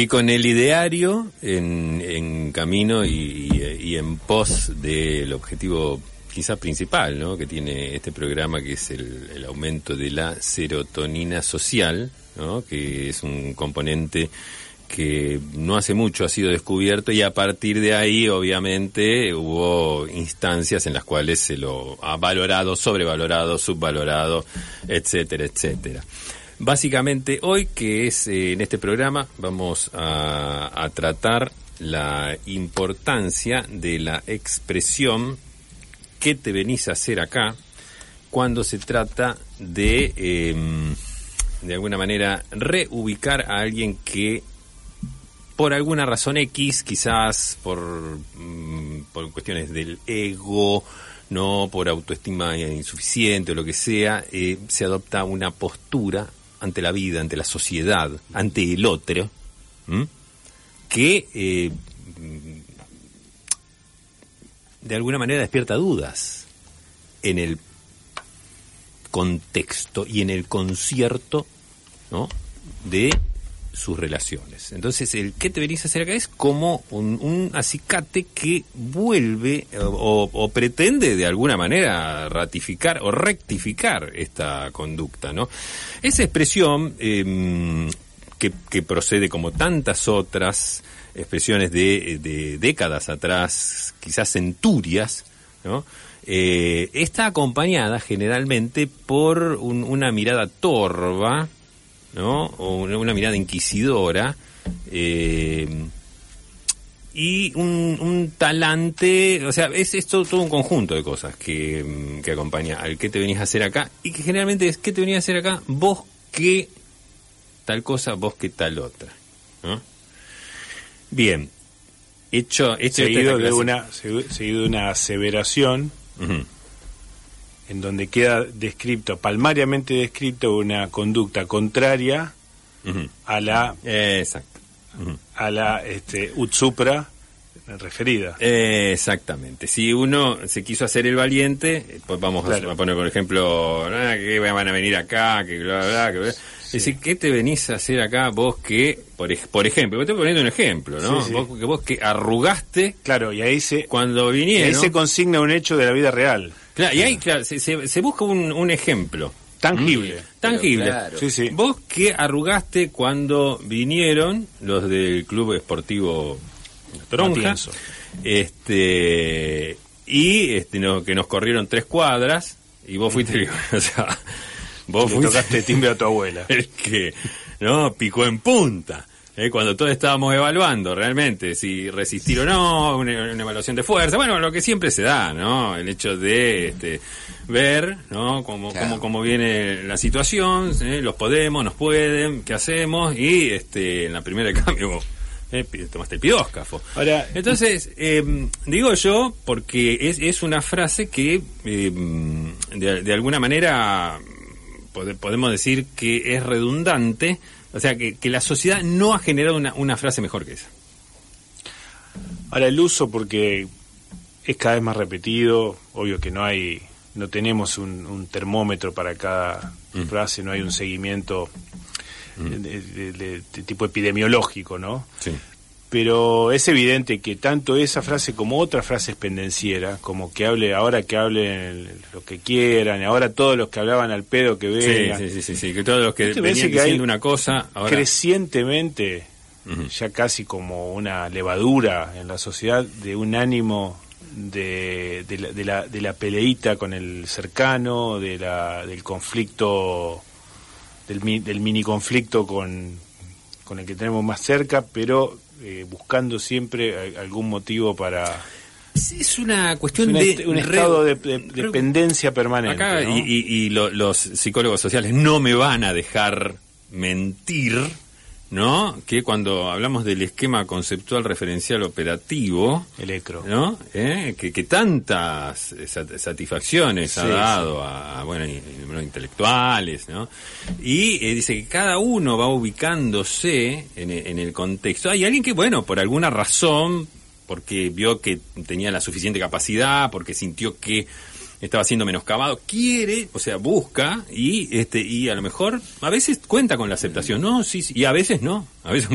Y con el ideario en camino y en pos del objetivo quizás principal, ¿no?, que tiene este programa, que es el aumento de la serotonina social, ¿no?, que es un componente que no hace mucho ha sido descubierto, y a partir de ahí obviamente hubo instancias en las cuales se lo ha valorado, sobrevalorado, subvalorado, etcétera, etcétera. Básicamente hoy, que es en este programa, vamos a tratar la importancia de la expresión ¿qué te venís a hacer acá?, cuando se trata de alguna manera reubicar a alguien que por alguna razón X, quizás por cuestiones del ego, no, por autoestima insuficiente o lo que sea, se adopta una postura ante la vida, ante la sociedad, ante el otro, que de alguna manera despierta dudas en el contexto y en el concierto, ¿no?, de sus relaciones. Entonces, el ¿qué te venís a hacer acá? Es como un acicate que vuelve o pretende de alguna manera ratificar o rectificar esta conducta, ¿no? Esa expresión que procede, como tantas otras expresiones de décadas atrás, quizás centurias, ¿no?, está acompañada generalmente por una mirada torva, ¿no?, o una mirada inquisidora, y un talante, o sea, es todo un conjunto de cosas que acompaña al ¿qué te venís a hacer acá?, y que generalmente es ¿qué te venís a hacer acá?, vos que tal cosa, vos que tal otra, ¿no? Bien, seguido de una aseveración, uh-huh, en donde queda descripto, palmariamente descripto, una conducta contraria, uh-huh, a la exacto, uh-huh, a la ut supra referida. Exactamente. Si uno se quiso hacer el valiente, pues vamos, claro, a poner, por ejemplo, que van a venir acá, que bla bla, que bla. Sí. Es decir, ¿qué te venís a hacer acá vos que, por ejemplo, estoy poniendo un ejemplo, ¿no? Sí, sí. Vos que arrugaste, claro, y ahí se, cuando vinieron, y ahí se consigna un hecho de la vida real. Claro, y ahí, claro, se busca un ejemplo tangible. Tangible. Claro. Sí, sí. Vos que arrugaste cuando vinieron los del Club Esportivo Toronja, que nos corrieron 3 cuadras y vos fuiste, o sea, vos le tocaste timbre a tu abuela. El que no picó en punta. Cuando todos estábamos evaluando realmente si resistir o no, una evaluación de fuerza, bueno, lo que siempre se da, ¿no? El hecho de ver, ¿no?, cómo viene la situación, los podemos, nos pueden, qué hacemos, y en la primera de cambio vos tomaste el pidóscafo. Ahora, entonces, digo yo, porque es una frase que de alguna manera podemos decir que es redundante. O sea, que la sociedad no ha generado una frase mejor que esa. Ahora, el uso, porque es cada vez más repetido, obvio que no tenemos un termómetro para cada frase, no hay un seguimiento de tipo epidemiológico, ¿no? Sí. Pero es evidente que tanto esa frase como otras frases pendencieras, como que hablen lo que quieran, ahora todos los que hablaban al pedo que vengan. Sí, que todos los que venían diciendo una cosa, ahora crecientemente, ya casi como una levadura en la sociedad, de un ánimo de la peleita con el cercano, del conflicto, del mini conflicto con el que tenemos más cerca, pero buscando siempre algún motivo para... Es una cuestión de... un estado de dependencia permanente. Acá, ¿no? Y los psicólogos sociales no me van a dejar mentir, ¿no?, que cuando hablamos del esquema conceptual referencial operativo... El ECRO. ¿No? Que tantas satisfacciones ha dado a intelectuales, ¿no? Y dice que cada uno va ubicándose en el contexto. Hay alguien que, por alguna razón, porque vio que tenía la suficiente capacidad, porque sintió que estaba siendo menoscabado, quiere, o sea, busca, y a lo mejor a veces cuenta con la aceptación, no, sí, y a veces no, a veces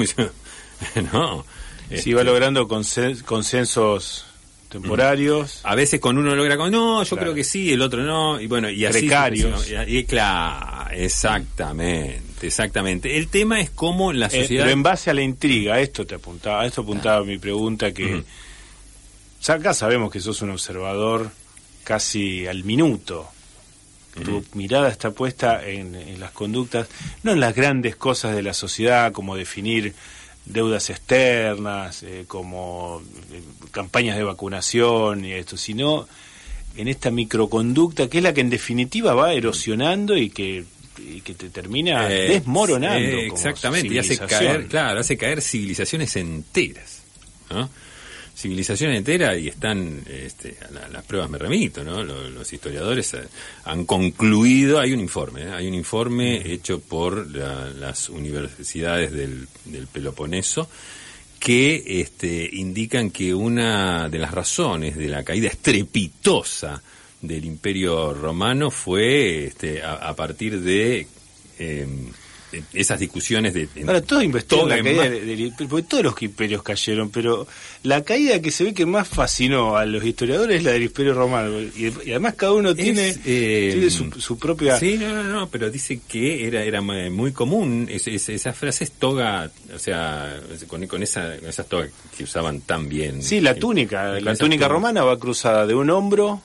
No. Se iba logrando consensos temporarios. A veces con uno logra con... No, yo creo que sí, el otro no. Y bueno, y así... Precarios. Y, claro, exactamente, exactamente. El tema es cómo la sociedad... pero en base a la intriga, a esto apuntaba mi pregunta, que... Acá sabemos que sos un observador casi al minuto. Tu mirada está puesta en las conductas, no en las grandes cosas de la sociedad, como definir deudas externas, como campañas de vacunación y esto, sino en esta microconducta, que es la que en definitiva va erosionando y que te termina desmoronando. Exactamente, y hace caer civilizaciones enteras, ¿no? Civilización entera, y están a las pruebas me remito, ¿no? Los historiadores han concluido, hay un informe hecho por las universidades del Peloponeso que indican que una de las razones de la caída estrepitosa del Imperio Romano fue a partir de esas discusiones de... Ahora, todos investigan la caída porque todos los imperios cayeron, pero la caída que se ve que más fascinó a los historiadores es la del Imperio Romano, y además cada uno tiene su propia... Sí, no, pero dice que era muy común esas frases toga, o sea, con esas togas que usaban tan bien. Sí, la túnica romana va cruzada de un hombro,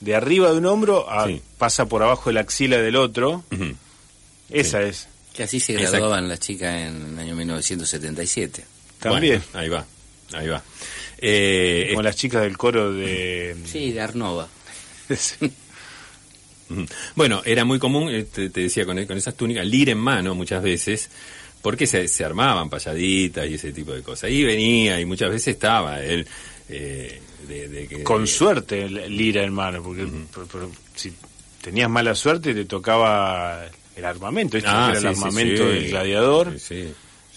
de arriba de un hombro, pasa por abajo de la axila del otro, esa es... Que así se graduaban las chicas en el año 1977. También. Bueno, ahí va. Como las chicas del coro de... Sí, de Arnova. Bueno, era muy común, te decía, con esas túnicas, lira en mano muchas veces, porque se armaban payaditas y ese tipo de cosas. Y venía, y muchas veces estaba él... suerte, lira en mano, porque si tenías mala suerte te tocaba... El armamento, era el armamento del gladiador. Sí,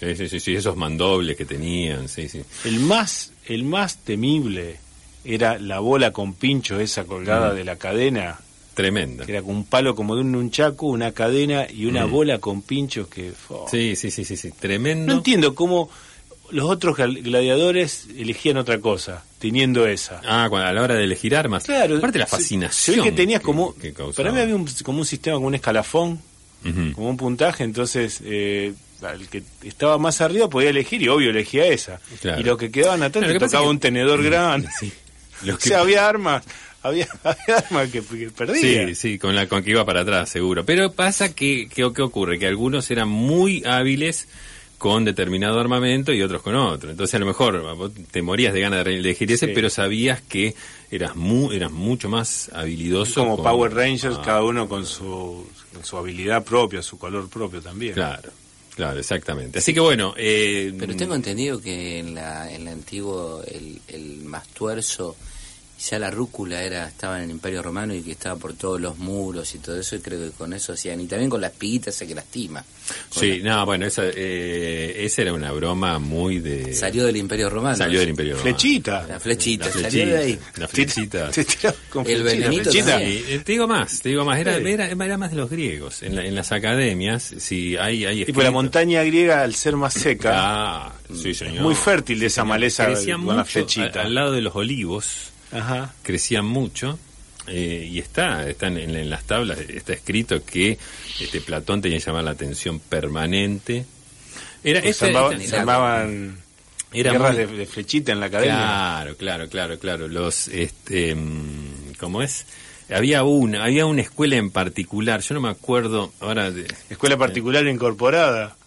esos mandobles que tenían, sí. El más temible era la bola con pincho esa colgada de la cadena. Tremenda. Que era con un palo como de un nunchaku, una cadena y una bola con pinchos que... Sí, tremendo. No entiendo cómo los otros gladiadores elegían otra cosa, teniendo esa. A la hora de elegir armas. Claro. Aparte la fascinación. Se ve que tenías que para mí había como un sistema, como un escalafón. Como un puntaje, entonces el que estaba más arriba podía elegir, y obvio elegía esa. Claro. Y los que quedaban atrás te tocaba un tenedor grande. Sí. O sea, había armas que perdían. Sí, con que iba para atrás, seguro. Pero pasa que ocurre, que algunos eran muy hábiles con determinado armamento y otros con otro. Entonces a lo mejor te morías de ganas de elegir ese, pero sabías que eras mucho más habilidoso. Como Power Rangers, cada uno con su habilidad propia, su color propio también. Claro, exactamente. Así que bueno... Pero tengo entendido que en la antiguo el mastuerzo, ya la rúcula estaba en el Imperio Romano, y que estaba por todos los muros y todo eso, y creo que con eso hacían, y también con las piguitas que lastima. Esa era una broma muy de... Salió del Imperio Romano. Flechita. La flechita, salió de ahí. La flechita. El venenito también. Te digo más, era más de los griegos. En las academias, si hay escrito... Y por la montaña griega, al ser más seca, sí, señor, muy fértil de esa maleza, crecía con la flechita. Al lado de los olivos... Ajá. Crecían mucho, y están en las tablas, está escrito que Platón tenía que llamar la atención permanente. Se llamaban guerras de flechita en la academia. Claro. Los ¿cómo es? Había una escuela en particular, yo no me acuerdo ahora de... Escuela particular incorporada.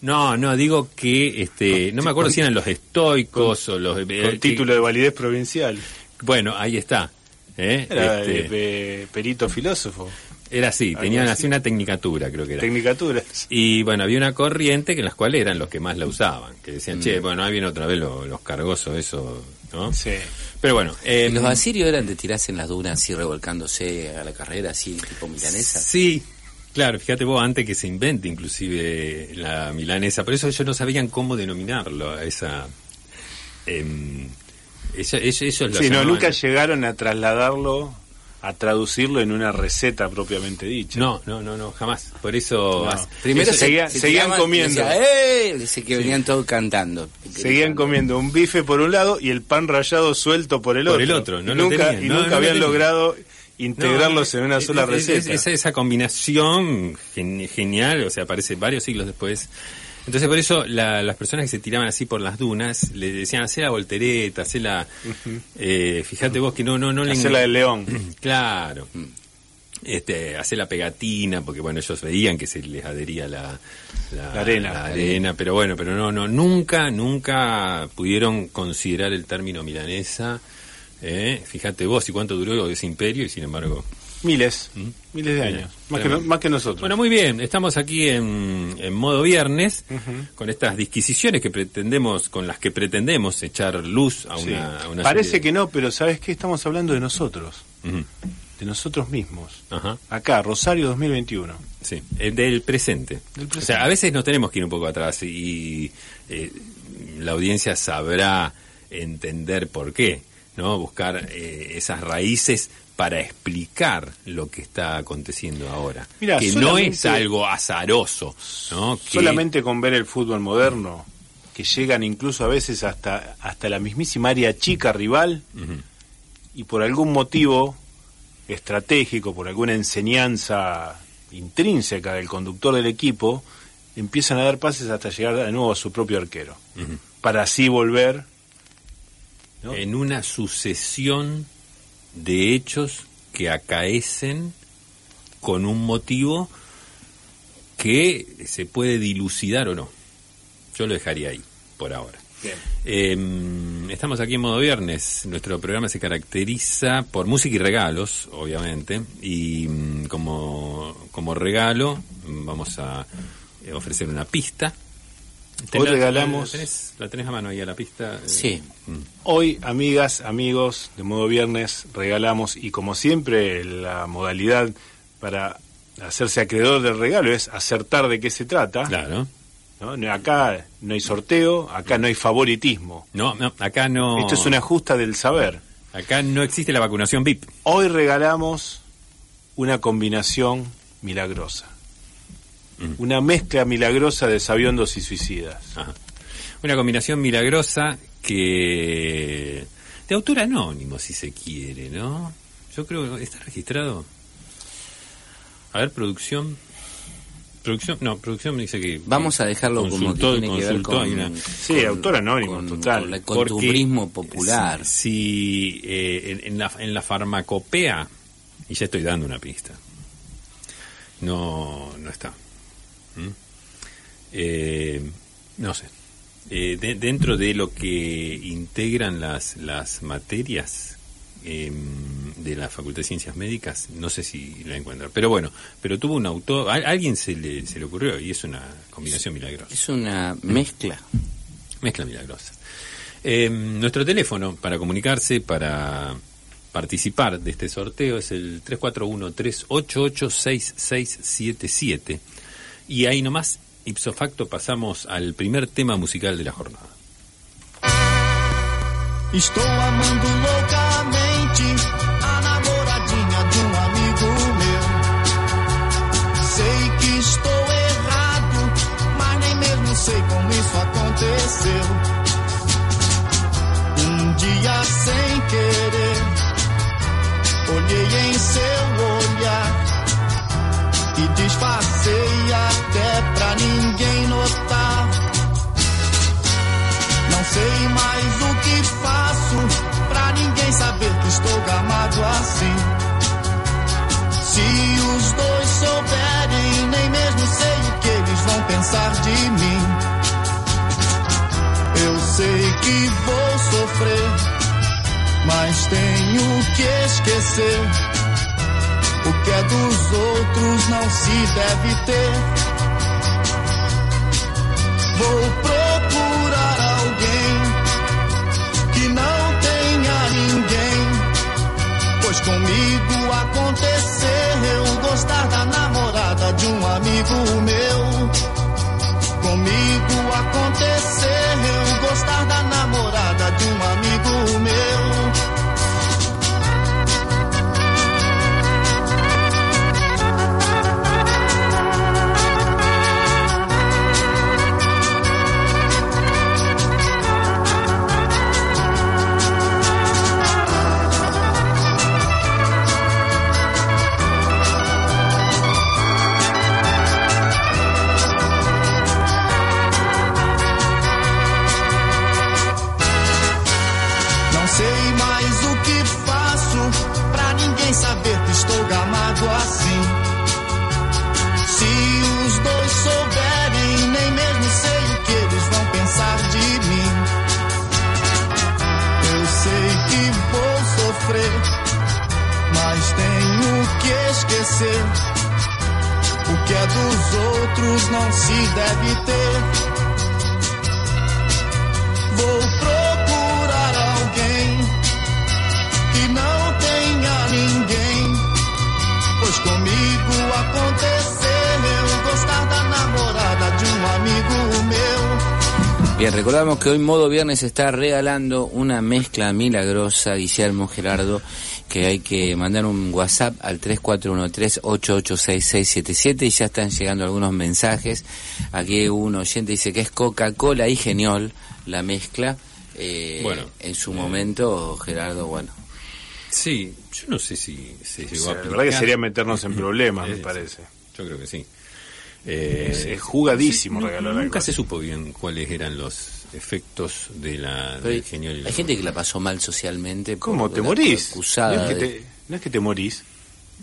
No, digo que no me acuerdo si eran los estoicos o los con título de validez provincial. Bueno, ahí está. Era perito filósofo. Era así, tenían así una tecnicatura, creo que era. Tecnicaturas. Y bueno, había una corriente en las cuales eran los que más la usaban. Que decían, ahí viene otra vez los cargosos, eso, ¿no? Sí. Pero bueno. ¿Los asirios eran de tirarse en las dunas así, revolcándose a la carrera, así, tipo milanesa? Sí. Claro, fíjate vos, antes que se invente inclusive la milanesa. Por eso ellos no sabían cómo denominarlo a esa... Eso nunca llegaron a trasladarlo a traducirlo en una receta propiamente dicha. No, jamás. Por eso... No. Primero seguían comiendo. Dice que venían todos cantando. Seguían comiendo un bife por un lado y el pan rallado suelto por el otro. Nunca habían logrado integrarlos en una sola receta. Esa combinación genial, o sea, aparece varios siglos después. Entonces por eso las personas que se tiraban así por las dunas le decían, hacé la voltereta, hacé la... fíjate vos que no le... Hacé la de león. Claro. Hacé la pegatina, porque bueno, ellos veían que se les adhería la arena, pero bueno, pero nunca pudieron considerar el término milanesa. Fíjate vos, y cuánto duró ese imperio, y sin embargo... Miles de años, más que nosotros. Bueno, muy bien, estamos aquí en modo viernes, con estas disquisiciones con las que pretendemos echar luz a una parece serie. Que no, pero ¿sabes qué? Estamos hablando de nosotros, de nosotros mismos. Ajá. Acá, Rosario 2021. Sí, del presente. O sea, a veces nos tenemos que ir un poco atrás y la audiencia sabrá entender por qué, ¿no? Buscar esas raíces para explicar lo que está aconteciendo ahora. Mirá, que no es algo azaroso, ¿no? Solamente con ver el fútbol moderno, que llegan incluso a veces hasta la mismísima área chica rival, y por algún motivo estratégico, por alguna enseñanza intrínseca del conductor del equipo, empiezan a dar pases hasta llegar de nuevo a su propio arquero, para así volver, ¿no? En una sucesión de hechos que acaecen con un motivo que se puede dilucidar o no. Yo lo dejaría ahí, por ahora. Bien. Estamos aquí en modo viernes. Nuestro programa se caracteriza por música y regalos, obviamente. Y como regalo vamos a ofrecer una pista. Hoy regalamos... ¿La tenés a mano ahí a la pista? Sí. Hoy, amigas, amigos, de modo viernes, regalamos, y como siempre, la modalidad para hacerse acreedor del regalo es acertar de qué se trata. Claro. ¿No? Acá no hay sorteo, acá no hay favoritismo. No, acá no... Esto es una justa del saber. Acá no existe la vacunación VIP. Hoy regalamos una combinación milagrosa. Una mezcla milagrosa de sabiondos y suicidas. Ajá. Una combinación milagrosa que... de autor anónimo, si se quiere, ¿no? Yo creo que está registrado. A ver, producción... producción me dice que... Vamos a dejarlo como que tiene que ver con... autor anónimo, total. Con el costumbrismo popular. Si en la farmacopea... Y ya estoy dando una pista. No está... no sé, dentro de lo que integran las materias de la Facultad de Ciencias Médicas, no sé si la encuentran, pero bueno, pero tuvo un autor, a alguien se le ocurrió, y es una combinación milagrosa, es una mezcla milagrosa. Nuestro teléfono para comunicarse, para participar de este sorteo, es el 341-388-6677. Y ahí nomás, ipso facto, pasamos al primer tema musical de la jornada. Estou amando loucamente a namoradinha de amigo meu. Sei que estou errado, mas nem mesmo sei como isso aconteceu. Dia sem querer, olhei em seu olhar. E disfarcei até pra ninguém notar. Não sei mais o que faço pra ninguém saber que estou gamado assim. Se os dois souberem, nem mesmo sei o que eles vão pensar de mim. Eu sei que vou sofrer, mas tenho que esquecer. O que é dos outros não se deve ter. Vou procurar alguém que não tenha ninguém, pois comigo aconteceu gostar da namorada de amigo meu. Comigo aconteceu gostar da namorada de amigo meu. mas tenho que esquecer. O que é dos outros não se deve ter. Vou procurar alguém que não tenha ninguém, pois comigo aconteceu eu gostar da namorada de um amigo meu. Bien, recordamos que hoy Modo Viernes está regalando una mezcla milagrosa, Guillermo, Gerardo, que hay que mandar un WhatsApp al 3413-886677 y ya están llegando algunos mensajes. Aquí un oyente dice que es Coca-Cola y Geniol la mezcla. Bueno, en su momento, Gerardo, bueno. Sí, yo no sé si se llegó a aplicar. La verdad que sería meternos en problemas, me parece. Yo creo que sí. Es jugadísimo, sí, regalar algo. Nunca se supo bien cuáles eran los efectos de la del Geniol. Hay gente que la pasó mal socialmente. ¿Cómo? ¿Te morís? ¿No es que te morís?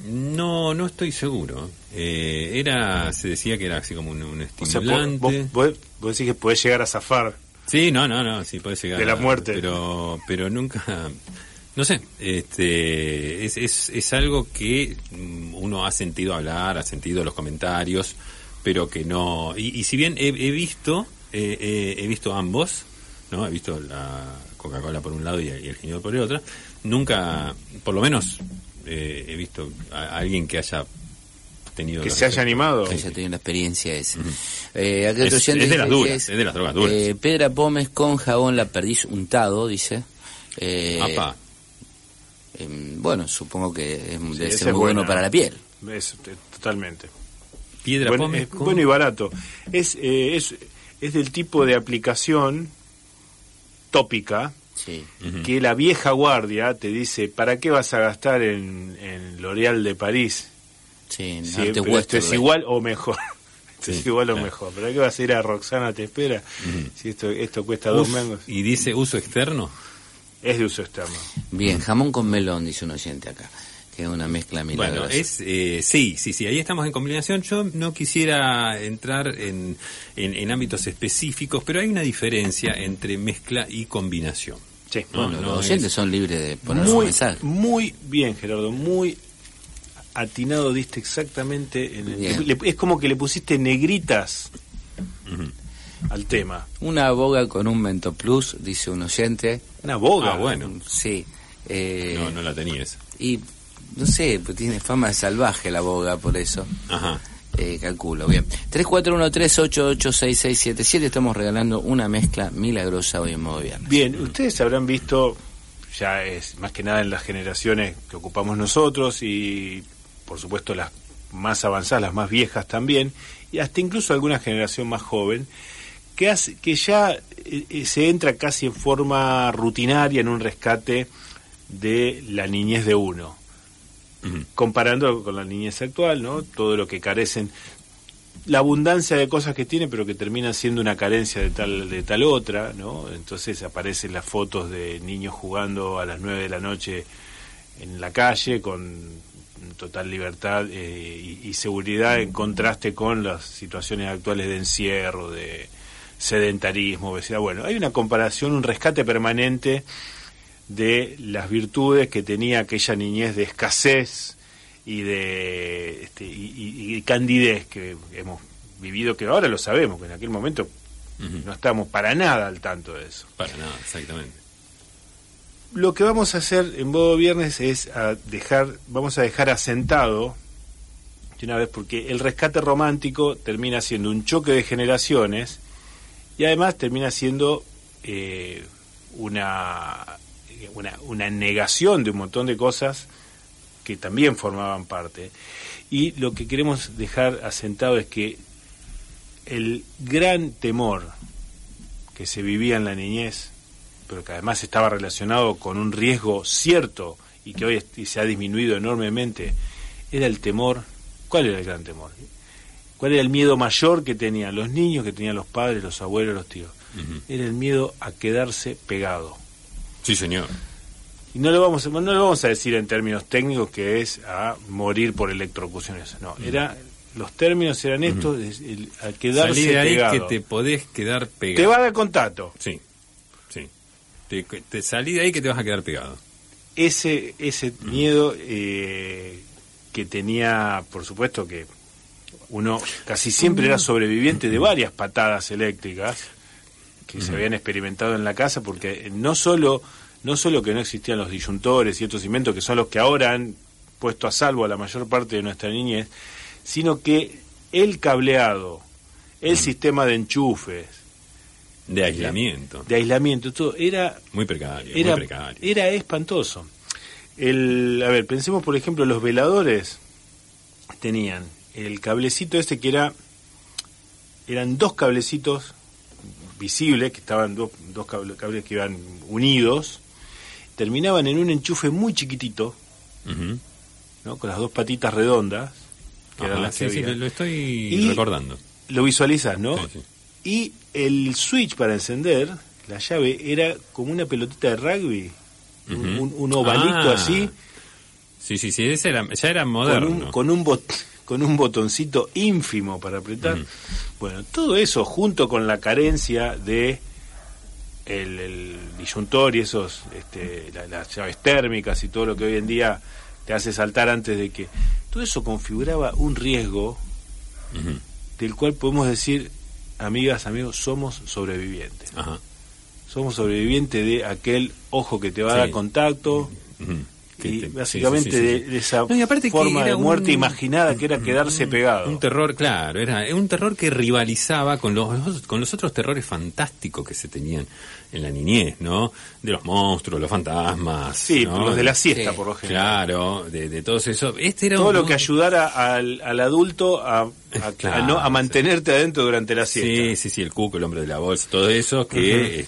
No estoy seguro. Se decía que era así como un estimulante. O sea, vos decís que podés llegar a zafar. Sí, no, sí podés llegar de la muerte. Pero nunca... No sé, es algo que uno ha sentido hablar, ha sentido los comentarios, pero que no... Y si bien he visto ambos, ¿no? He visto la Coca-Cola por un lado y el Geniol por el otro, nunca, por lo menos, he visto a alguien que haya tenido... Que se haya animado. Que haya tenido la experiencia esa. Uh-huh. Es de las duras, es de las drogas duras. Pedra Pómez con jabón la perdiz untado, dice. Apa. Bueno, supongo que debe ser muy bueno para la piel. Totalmente. Piedra Pómez. Bueno y barato. Es del tipo de aplicación tópica, sí, que la vieja guardia te dice, ¿para qué vas a gastar en L'Oréal de París? Sí, en arte western, esto es igual o mejor. Sí, es igual o claro, mejor. ¿Para qué vas a ir a Roxana te espera? Uh-huh. Si esto cuesta dos mangos. ¿Y dice uso externo? Es de uso externo. Bien, jamón con melón, dice un oyente acá, que es una mezcla milagrosa. Bueno, sí, ahí estamos en combinación. Yo no quisiera entrar en ámbitos específicos, pero hay una diferencia entre mezcla y combinación. Sí. Bueno, los oyentes son libres de poner su mensaje. Muy bien, Gerardo, muy atinado, diste exactamente. Es como que le pusiste negritas al tema. Una boga con un Mento Plus, dice un oyente. Una boga, bueno. Sí. No la tenía esa. Y no sé, pues tiene fama de salvaje la boga, por eso. Ajá. Calculo, bien. 3413886677, estamos regalando una mezcla milagrosa hoy en Modo Viernes. Bien, ustedes habrán visto, ya es más que nada en las generaciones que ocupamos nosotros y por supuesto las más avanzadas, las más viejas también, y hasta incluso alguna generación más joven, que ya se entra casi en forma rutinaria en un rescate de la niñez de uno. Uh-huh. Comparando con la niñez actual, ¿no? Todo lo que carecen, la abundancia de cosas que tiene, pero que terminan siendo una carencia de tal otra, ¿no? Entonces aparecen las fotos de niños jugando a las 9 de la noche en la calle con total libertad y seguridad, en contraste con las situaciones actuales de encierro, de sedentarismo, obesidad. Bueno, hay una comparación, un rescate permanente de las virtudes que tenía aquella niñez de escasez y de y candidez que hemos vivido, que ahora lo sabemos, que en aquel momento no estábamos para nada al tanto de eso. Para nada, exactamente. Lo que vamos a hacer en Modo Viernes es vamos a dejar asentado de una vez, porque el rescate romántico termina siendo un choque de generaciones. Y además termina siendo una negación de un montón de cosas que también formaban parte. Y lo que queremos dejar asentado es que el gran temor que se vivía en la niñez, pero que además estaba relacionado con un riesgo cierto y que hoy se ha disminuido enormemente, era el temor. ¿Cuál era el gran temor? ¿Cuál era el miedo mayor que tenían los niños, que tenían los padres, los abuelos, los tíos? Uh-huh. Era el miedo a quedarse pegado. Sí, señor. Y no lo vamos a decir en términos técnicos que es a morir por electrocución, eso. No, los términos eran estos, a quedarse salir de ahí pegado. Que te podés quedar pegado. Te va a dar contacto. Sí. Salí de ahí que te vas a quedar pegado. ese miedo que tenía, por supuesto que uno casi siempre era sobreviviente de varias patadas eléctricas que se habían experimentado en la casa, porque no solo que no existían los disyuntores y otros inventos que son los que ahora han puesto a salvo a la mayor parte de nuestra niñez, sino que el cableado, el sistema de enchufes, de aislamiento, todo era muy precario. Era espantoso. Pensemos por ejemplo, los veladores tenían el cablecito este que eran dos cablecitos visibles, que estaban dos cables que iban unidos, terminaban en un enchufe muy chiquitito, ¿no? Con las dos patitas redondas, que eran las que había. Sí, lo estoy recordando. Lo visualizas, ¿no? Sí. Y el switch para encender, la llave, era como una pelotita de rugby, un ovalito así. Sí, ese ya era moderno. Con un botoncito ínfimo para apretar. Bueno, todo eso junto con la carencia de el disyuntor y esos las llaves térmicas y todo lo que hoy en día te hace saltar antes de que... Todo eso configuraba un riesgo del cual podemos decir, amigas, amigos, somos sobrevivientes. Ajá. Somos sobrevivientes de aquel ojo que te va a dar contacto... Y básicamente de esa forma de muerte imaginada que era quedarse pegado. Un terror, claro, era un terror que rivalizaba con los otros terrores fantásticos que se tenían en la niñez, ¿no? De los monstruos, los fantasmas. Sí, ¿no? Los de la siesta, por lo general. Claro, de todos esos. Todo lo que ayudara al adulto a mantenerte adentro durante la siesta. Sí, el cuco, el hombre de la bolsa, todo eso que...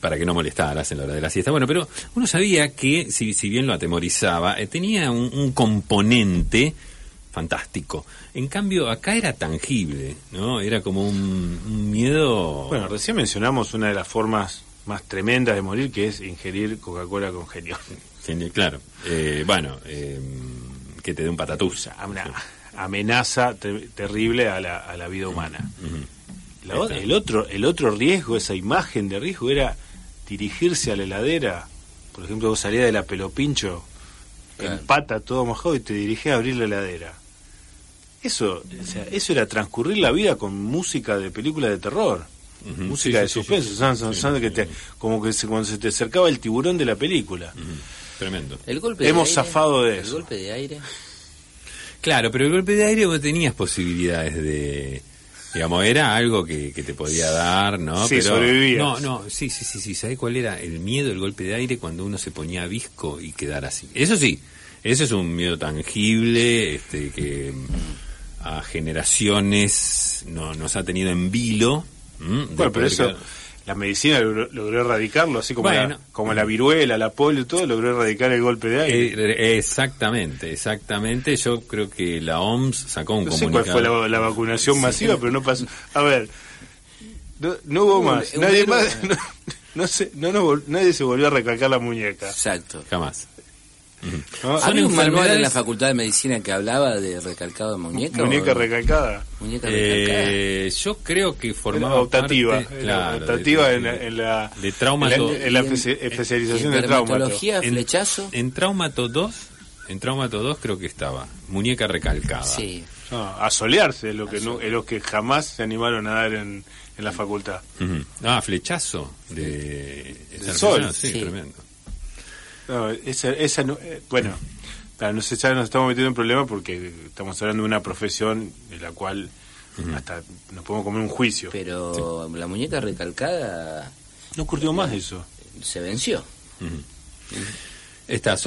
para que no molestaras en la hora de la siesta. Bueno, pero uno sabía que, si bien lo atemorizaba, tenía un componente fantástico. En cambio, acá era tangible, ¿no? Era como un miedo... Bueno, recién mencionamos una de las formas más tremendas de morir, que es ingerir Coca-Cola con genio. Claro. Que te dé un patatús. Una amenaza terrible a la vida humana. El otro riesgo, esa imagen de riesgo, era... dirigirse a la heladera, por ejemplo, vos salías de la Pelopincho en pata, todo mojado, y te dirigías a abrir la heladera. Eso era transcurrir la vida con música de película de terror, música de suspenso, como que cuando se te acercaba el tiburón de la película. Tremendo. Hemos zafado de eso. El golpe de aire. Claro, pero el golpe de aire vos tenías posibilidades de... Digamos, era algo que te podía dar, ¿no? Sí, pero sobrevivías. No, ¿sabés cuál era el miedo, el golpe de aire cuando uno se ponía bizco y quedara así? Eso sí, eso es un miedo tangible, que a generaciones nos ha tenido en vilo. Bueno, pero eso, la medicina logró erradicarlo, así como, la viruela, la polio, todo logró erradicar el golpe de aire. Exactamente. Yo creo que la OMS sacó un comunicado. No sé cuál fue la vacunación masiva, pero no pasó. A ver, no hubo más. Nadie se volvió a recacar la muñeca. Exacto. Jamás. Había un manual en la Facultad de Medicina que hablaba de recalcado de muñeca. ¿Muñeca recalcada? Yo creo que formaba optativa en la especialización de traumatología, flechazo. En Traumato 2, creo que estaba muñeca recalcada. Sí. A solearse, los que jamás se animaron a dar en la facultad. Flechazo de sol, sí, tremendo. No, esa no, nos estamos metiendo en problemas porque estamos hablando de una profesión de la cual hasta nos podemos comer un juicio. Pero la muñeca recalcada no curtió más eso. Se venció.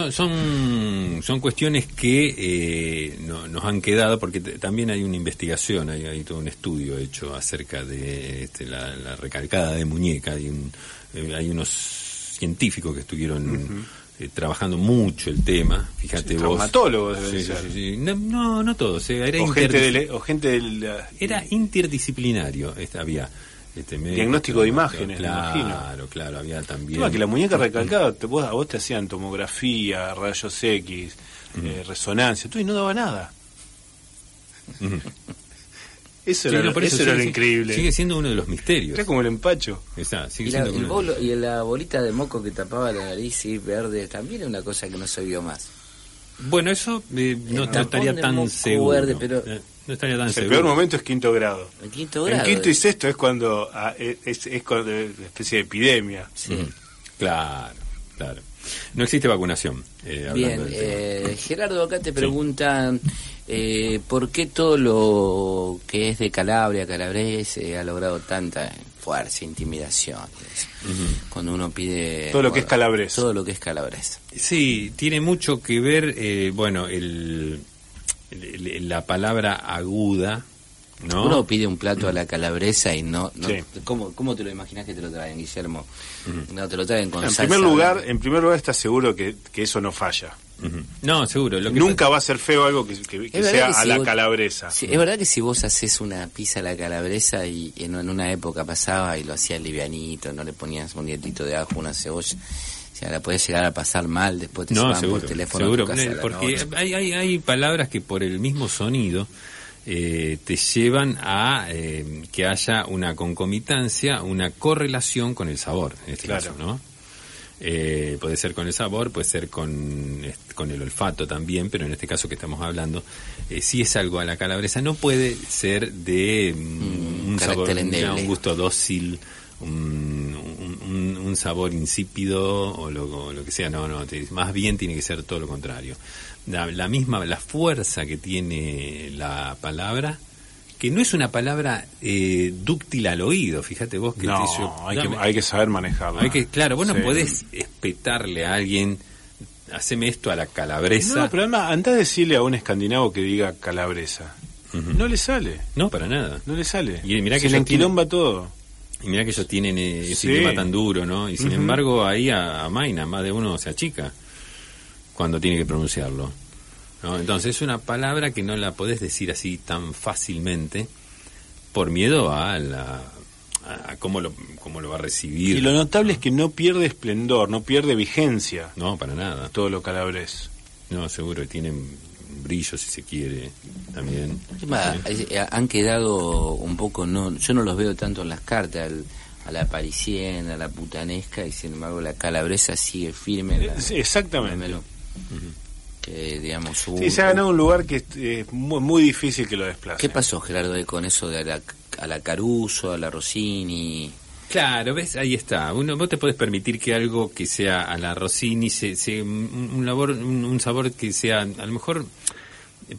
Son cuestiones que nos han quedado, porque también hay una investigación, hay todo un estudio hecho acerca de la recalcada de muñeca. Hay unos científicos que estuvieron trabajando mucho el tema, fíjate vos. Traumatólogos deben ser. Sí. No todos. Era interdisciplinario. Había diagnóstico de imágenes, me imagino. Claro, había también. Que la muñeca recalcada, a vos te hacían tomografía, rayos X, resonancia, y no daba nada. Eso era, sí, no, por eso era lo increíble. Sigue siendo uno de los misterios. Era como el empacho. Está, sigue siendo el bolo, y la bolita de moco que tapaba la nariz y verde también es una cosa que no se vio más. Bueno, eso no estaría tan seguro. Verde, pero... no estaría tan seguro. El peor momento es quinto grado. El quinto grado. En quinto y sexto es cuando es cuando una especie de epidemia. Sí. Mm, claro, claro. No existe vacunación. Bien, Gerardo, acá te preguntan por qué todo lo que es de Calabria, Calabrés, ha logrado tanta fuerza, intimidación. Uh-huh. Cuando uno pide... todo lo que es Calabrés. Todo lo que es Calabrés. Sí, tiene mucho que ver, bueno, la palabra aguda, ¿no? Uno pide un plato a la calabresa y no sí. ¿Cómo te lo imaginas que te lo traen, Guillermo? Uh-huh. No, te lo traen con salsa. En primer lugar estás seguro que eso no falla. Uh-huh. No, seguro. Nunca va a ser feo algo que sea que si a la calabresa. Sí, es verdad que si vos haces una pizza a la calabresa y en una época pasaba y lo hacías livianito, no le ponías un dietito de ajo, una cebolla... O sea, la podés llegar a pasar mal, después te llaman por teléfono. Seguro, a tu casa porque hay palabras que por el mismo sonido te llevan a que haya una concomitancia, una correlación con el sabor, en este caso, ¿no? Puede ser con el sabor, puede ser con el olfato también, pero en este caso que estamos hablando, si es algo a la calabresa, no puede ser de un sabor, un gusto dócil, un sabor insípido o lo que sea, no, más bien tiene que ser todo lo contrario. La fuerza que tiene la palabra, que no es una palabra dúctil al oído, fíjate vos que... hay que saber manejarla. Claro, vos no podés espetarle a alguien, haceme esto a la calabresa. No, pero además, andá a decirle a un escandinavo que diga calabresa. Uh-huh. No le sale. No, para nada. No le sale. Y mirá que se le enquilomba todo. Y mirá que ellos tienen ese tema tan duro, ¿no? Y sin embargo, ahí a Maina, más de uno se achica cuando tiene que pronunciarlo, ¿no? Entonces es una palabra que no la podés decir así tan fácilmente por miedo a cómo lo va a recibir. Y lo notable es que no pierde esplendor, no pierde vigencia. No, para nada. Todo lo calabrés. No, seguro que tienen... brillo, si se quiere, también. Han quedado un poco, yo no los veo tanto en las cartas, a la parisiana, a la putanesca, y sin embargo la calabresa sigue firme. Exactamente. Digamos, se ha ganado un lugar que es muy, muy difícil que lo desplace. ¿Qué pasó, Gerardo, con eso de a la Caruso, a la Rossini? Claro, ves, ahí está. Vos te podés permitir que algo que sea a la Rossini, un sabor que sea a lo mejor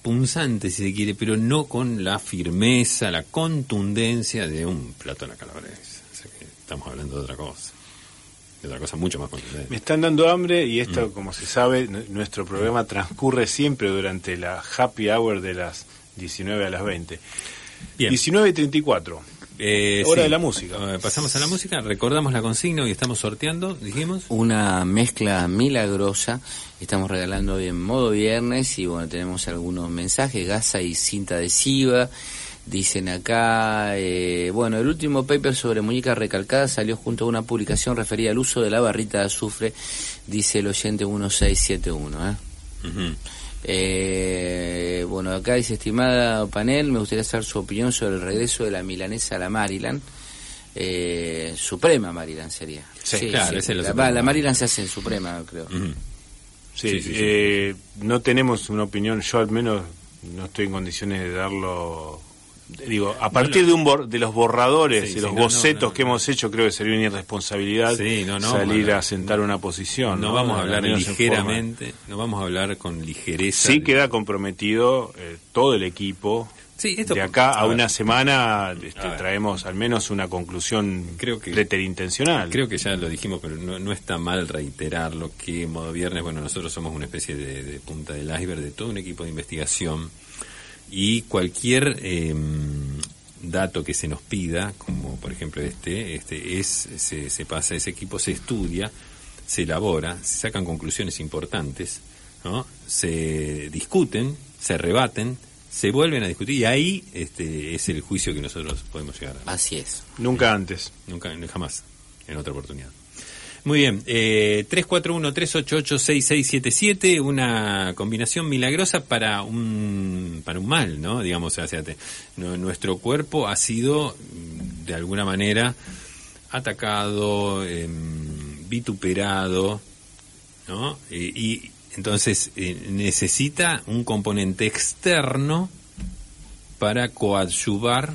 punzante, si se quiere, pero no con la firmeza, la contundencia de un plato a la calabresa. O sea que estamos hablando de otra cosa. De otra cosa mucho más contundente. Me están dando hambre y esto, como se sabe, nuestro programa transcurre siempre durante la happy hour de las 19 a las 20. Bien. 19:34. Hora de la música. Pasamos a la música, recordamos la consigna y estamos sorteando, dijimos. Una mezcla milagrosa, estamos regalando hoy en modo viernes y bueno, tenemos algunos mensajes, gasa y cinta adhesiva, dicen acá, el último paper sobre muñecas recalcadas salió junto a una publicación referida al uso de la barrita de azufre, dice el oyente 1671, Uh-huh. Acá dice: estimada panel, me gustaría saber su opinión sobre el regreso de la milanesa a la Maryland. Suprema Maryland sería. Sí, claro, sí. La Maryland se hace en Suprema, creo. Uh-huh. Sí. No tenemos una opinión, yo al menos no estoy en condiciones de darlo. Digo, a partir de los borradores, de los bocetos que hemos hecho, creo que sería una irresponsabilidad salir a sentar una posición. No vamos a hablar ligeramente, no vamos a hablar con ligereza. Sí, queda comprometido todo el equipo. Sí, de acá a una semana traemos al menos una conclusión preterintencional. Creo que ya lo dijimos, pero no está mal reiterarlo, que modo viernes, nosotros somos una especie de punta del iceberg de todo un equipo de investigación. Y cualquier dato que se nos pida, como por ejemplo se pasa ese equipo, se estudia, se elabora, se sacan conclusiones importantes, ¿no? Se discuten, se rebaten, se vuelven a discutir y ahí es el juicio que nosotros podemos llegar a. Así es. Nunca antes. Nunca, jamás, en otra oportunidad. Muy bien, 341-388-6677, una combinación milagrosa para un mal, ¿no? Digamos, o sea, nuestro cuerpo ha sido, de alguna manera, atacado, vituperado, ¿no? Y entonces necesita un componente externo para coadyuvar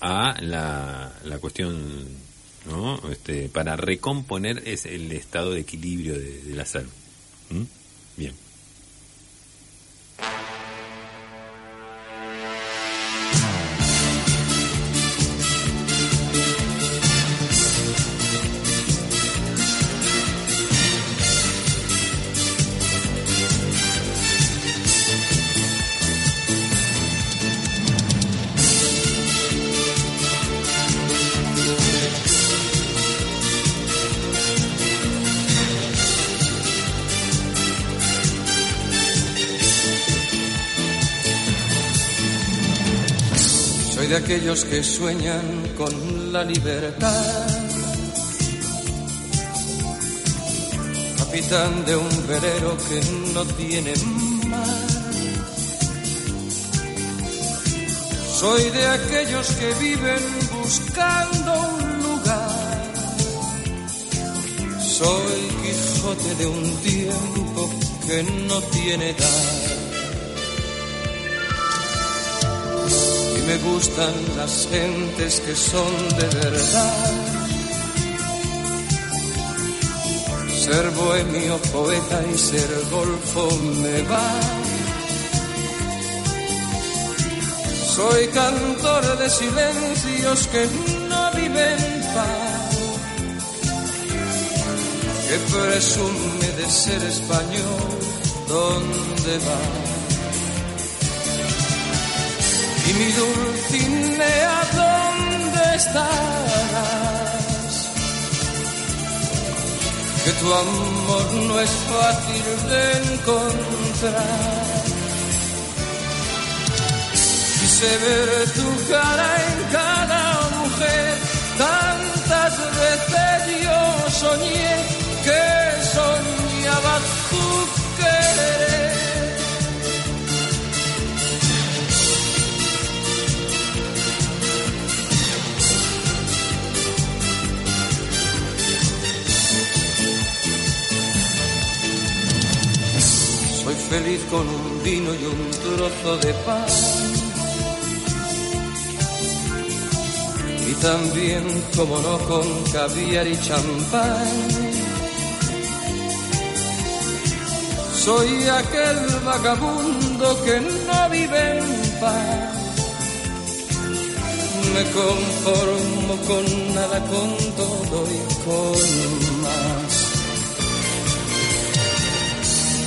a la cuestión, ¿no? Para recomponer es el estado de equilibrio de la salud. Bien. De aquellos que sueñan con la libertad, capitán de un velero que no tiene mar. Soy de aquellos que viven buscando un lugar. Soy Quijote de un tiempo que no tiene edad. Me gustan las gentes que son de verdad. Ser bohemio, poeta y ser golfo me va. Soy cantor de silencios que no viven paz. Que presume de ser español, ¿dónde va? Y mi Dulcinea, ¿dónde estarás? Que tu amor no es fácil de encontrar. Quise ver tu cara en cada mujer. Tantas veces yo soñé que soñaba tu querer. Soy feliz con un vino y un trozo de pan. Y también, como no, con caviar y champán. Soy aquel vagabundo que no vive en paz. Me conformo con nada, con todo y con más.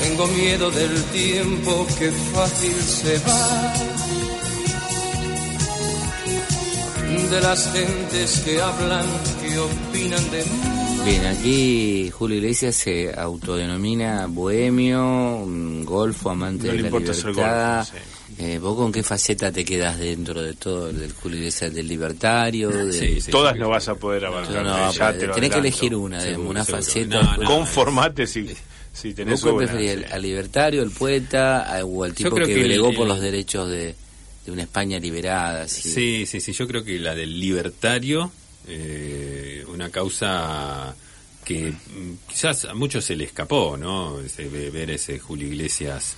Tengo miedo del tiempo que fácil se va, de las gentes que hablan, que opinan de mí. Bien, aquí Julio Iglesias se autodenomina bohemio, golfo, amante no de la libertad. Ser golfo, sí. ¿Vos con qué faceta te quedas dentro de todo del Julio Iglesias, del libertario? Sí, todas no vas a poder avanzar. No, ya tenés adelanto. Que elegir una, seguro, una faceta. No, conformate, sí. Sí, ¿vos qué preferís, al libertario, el poeta o al tipo que bregó por los derechos de una España liberada? Sí, yo creo que la del libertario, una causa que quizás a muchos se le escapó, ¿no? Ver ese Julio Iglesias,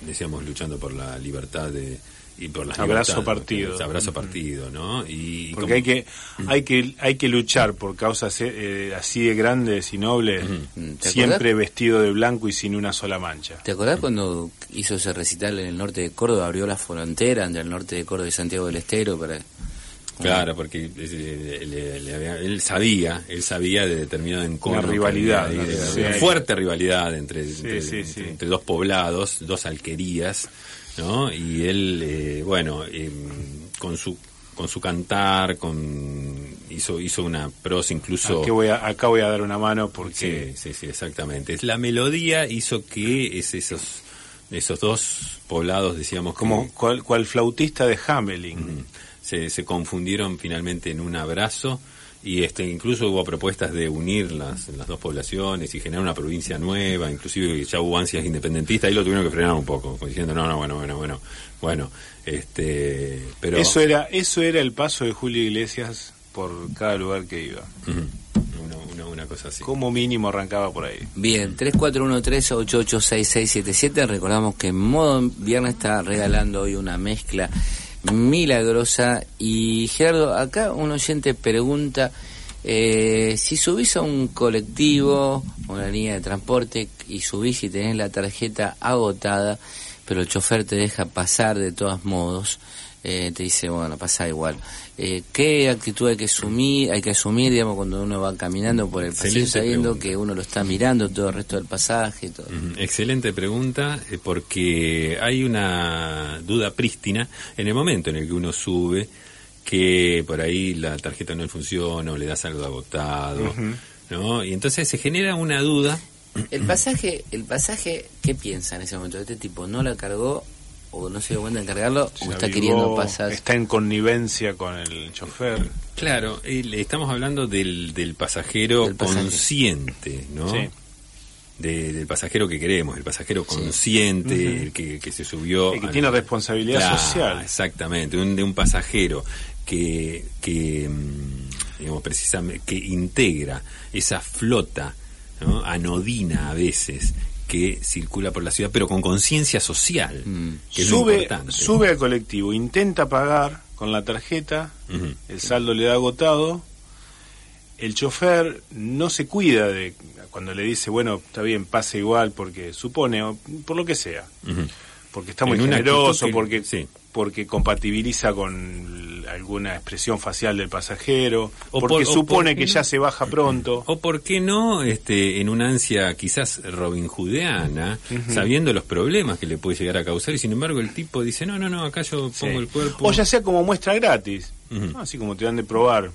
decíamos, luchando por la libertad de... y por las abrazo partido, ¿no? Y porque como... hay que luchar por causas así de grandes y nobles, siempre acordás? Vestido de blanco y sin una sola mancha. ¿Te acordás cuando hizo ese recital en el norte de Córdoba, abrió la frontera entre el norte de Córdoba y Santiago del Estero para... Claro, porque él sabía de determinado encuentro. Una rivalidad. Una fuerte rivalidad entre dos poblados, dos alquerías, ¿no? Y él, con su cantar, hizo una prosa incluso... Acá voy a dar una mano porque... Sí, exactamente. La melodía hizo que esos dos poblados, decíamos... Como cual flautista de Hamelin... Se confundieron finalmente en un abrazo Y incluso hubo propuestas de unir las dos poblaciones y generar una provincia nueva, inclusive ya hubo ansias independentistas, ahí lo tuvieron que frenar un poco, diciendo bueno. Pero eso era el paso de Julio Iglesias por cada lugar que iba. Uh-huh. Una cosa así. Como mínimo arrancaba por ahí. Bien, 3413886677, recordamos que en Modo Viernes está regalando hoy una mezcla milagrosa. Y Gerardo, acá un oyente pregunta, si subís a un colectivo, una línea de transporte, y subís y tenés la tarjeta agotada, pero el chofer te deja pasar de todos modos, te dice, bueno, pasa igual. ¿Qué actitud hay que asumir, digamos, cuando uno va caminando por el pasillo sabiendo que uno lo está mirando todo el resto del pasaje? Todo. Excelente pregunta, porque hay una duda prístina en el momento en el que uno sube, que por ahí la tarjeta no funciona o le das algo agotado, uh-huh, ¿no? Y entonces se genera una duda. El pasaje, ¿qué piensa en ese momento? Este tipo no la cargó, o no se dio cuenta de cargarlo, o está queriendo pasar. Está en connivencia con el chofer. Claro, estamos hablando del pasajero consciente, ¿no? Sí. Del pasajero que queremos, el pasajero consciente, sí, el que se subió. El que tiene responsabilidad social. Exactamente, de un pasajero que digamos, precisamente, que integra esa flota, ¿no?, anodina a veces, que circula por la ciudad, pero con conciencia social, que es lo importante. Sube al colectivo, intenta pagar con la tarjeta, uh-huh, el saldo le da agotado, el chofer no se cuida de cuando le dice, bueno, está bien, pase igual, porque supone, o por lo que sea, uh-huh, porque está muy generoso, porque compatibiliza con alguna expresión facial del pasajero, porque supone que ya se baja pronto. O por qué no, en una ansia quizás robinjudeana, uh-huh, sabiendo los problemas que le puede llegar a causar, y sin embargo el tipo dice, no, acá yo pongo el cuerpo. O ya sea como muestra gratis, uh-huh, ¿no? Así como te dan de probar.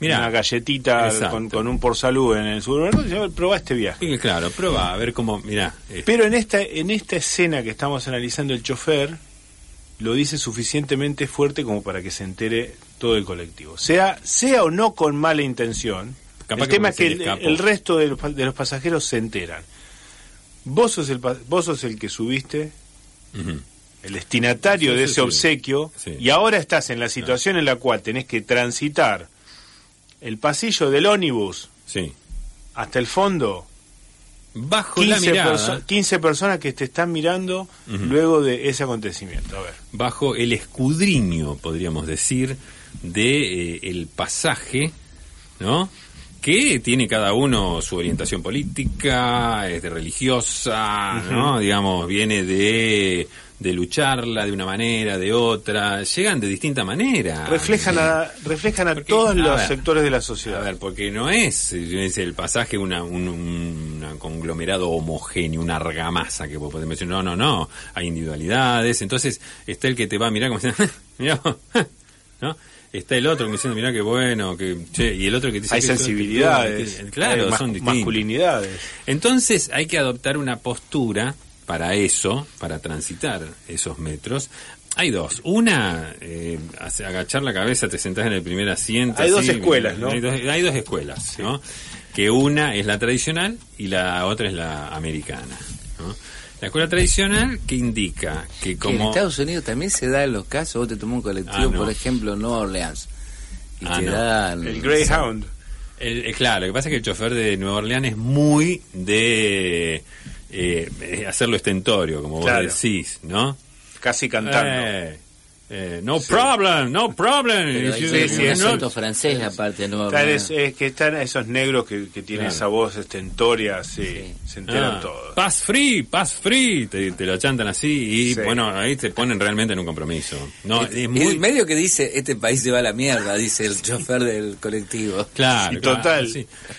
Mirá, una galletita con un por salud en el supermercado, probá este viaje. Y claro, probá, a ver cómo, mirá. Pero en esta escena que estamos analizando, el chofer lo dice suficientemente fuerte como para que se entere todo el colectivo. Sea o no con mala intención, el tema es que el resto de los pasajeros se enteran. Vos sos el que subiste, uh-huh, el destinatario de ese obsequio, sí, y ahora estás en la situación en la cual tenés que transitar el pasillo del ómnibus, sí, hasta el fondo, bajo la mirada. 15 personas que te están mirando, uh-huh, luego de ese acontecimiento. A ver. Bajo el escudriño, podríamos decir, de el pasaje, ¿no?, que tiene cada uno su orientación política, religiosa, ¿no? Uh-huh. Digamos, viene de lucharla de una manera, de otra, llegan de distinta manera. Reflejan a todos los sectores de la sociedad. A ver, porque no es el pasaje un conglomerado homogéneo, una argamasa que vos podés mencionar. No, hay individualidades. Entonces está el que te va a mirar como diciendo, mirá vos, ¿no? Está el otro que diciendo, mirá qué bueno, y el otro que dice, hay sensibilidades, claro, son distintas masculinidades. Entonces hay que adoptar una postura para eso, para transitar esos metros. Hay dos. Una, agachar la cabeza, te sentás en el primer asiento. Hay así, dos escuelas, ¿no? Hay dos escuelas, sí, ¿no? Que una es la tradicional y la otra es la americana, ¿no? La escuela tradicional, que indica que como... En Estados Unidos también se da en los casos, vos te tomás un colectivo, por ejemplo, en Nueva Orleans, y te dan... El Greyhound. Claro, lo que pasa es que el chofer de Nueva Orleans es muy de hacerlo estentorio, como claro, vos decís, ¿no? Casi cantando. No problem. Sí, es un acento francés, aparte, de Nueva Orleans. Es que están esos negros que tienen, claro, esa voz estentoria, sí, se enteran todos. Pass free, te lo chantan así, y sí, bueno, ahí te ponen realmente en un compromiso. No, es muy... El medio que dice, este país se va a la mierda, dice el chofer del colectivo. Claro, sí, total.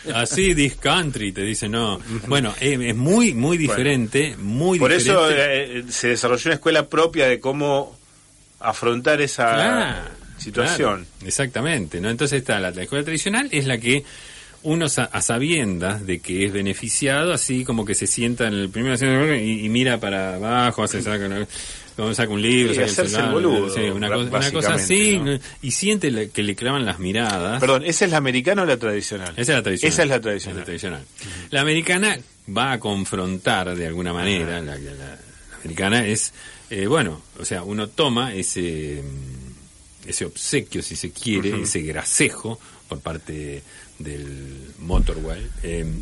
Claro, así, this country, te dice, no. Bueno, es muy, muy diferente, bueno, muy diferente. Por eso se desarrolló una escuela propia de cómo afrontar esa situación. Claro, exactamente, ¿no? Entonces está la escuela tradicional, es la que uno a sabiendas de que es beneficiado, así como que se sienta en el primer asiento y mira para abajo, saca un libro, saca el celular, boludo, una cosa así, ¿no? Y siente que le clavan las miradas. Perdón, ¿esa es la americana o la tradicional? Esa es la tradicional. Uh-huh. La americana va a confrontar de alguna manera, uh-huh. la americana es, bueno, o sea, uno toma ese obsequio, si se quiere, uh-huh. ese gracejo por parte del Motorway,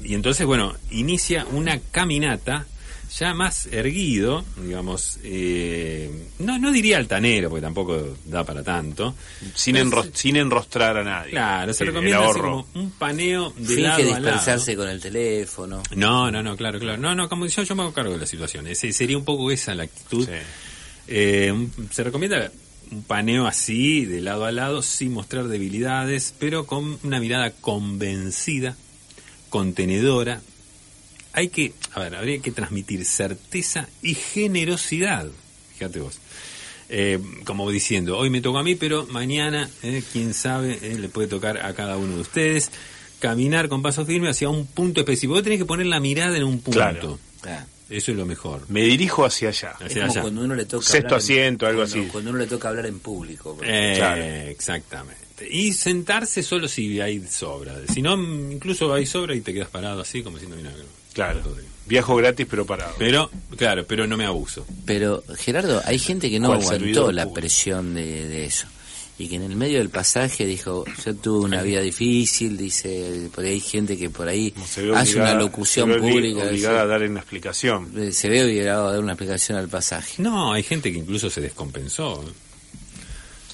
y entonces, bueno, inicia una caminata ya más erguido, digamos, no diría altanero, porque tampoco da para tanto, sin enrostrar a nadie. Claro, se recomienda así como un paneo de lado a lado. Finge dispersarse con el teléfono. No, claro. No, como yo me hago cargo de la situación. Sería un poco esa la actitud. Sí. Se recomienda un paneo así, de lado a lado, sin mostrar debilidades, pero con una mirada convencida, contenedora. Habría que transmitir certeza y generosidad. Fíjate vos. Como diciendo, hoy me tocó a mí, pero mañana, quién sabe, le puede tocar a cada uno de ustedes. Caminar con paso firme hacia un punto específico. Vos tenés que poner la mirada en un punto. Claro. Eso es lo mejor. Me dirijo hacia allá. Es como cuando uno le toca sexto asiento, algo así. Cuando uno le toca hablar en público. Claro. Exactamente. Y sentarse solo si hay sobra. Si no, incluso hay sobra y te quedas parado así, como diciendo, mira. Claro, viajo gratis pero parado. Pero no me abuso. Pero, Gerardo, hay gente que no aguantó la presión de eso. Y que en el medio del pasaje dijo, yo tuve una vida difícil, dice, por ahí hay gente que por ahí hace una locución pública. Se ve obligada a dar una explicación. Se ve obligado a dar una explicación al pasaje. No, hay gente que incluso se descompensó,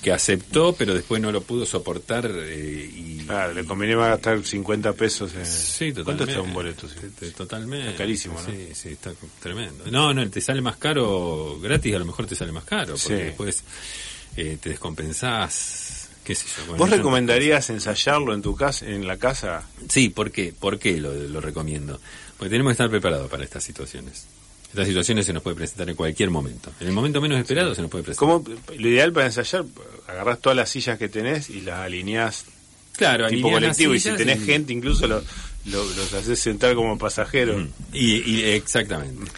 que aceptó, pero después no lo pudo soportar. Le convenía más gastar 50 pesos. Sí, totalmente. ¿Cuánto está un boleto? Sí? Totalmente. Está carísimo, ¿no? Sí, está tremendo. No, te sale más caro gratis, a lo mejor te sale más caro, porque después te descompensás, qué sé yo. ¿Vos recomendarías ensayarlo en tu casa, en la casa? Sí, ¿por qué lo recomiendo? Porque tenemos que estar preparados para estas situaciones. Estas situaciones se nos puede presentar en cualquier momento. En el momento menos esperado se nos puede presentar. ¿Cómo? Lo ideal para ensayar, agarrás todas las sillas que tenés y las alineás, claro, tipo colectivo. Y si tenés gente, incluso los hacés sentar como pasajeros. Y exactamente.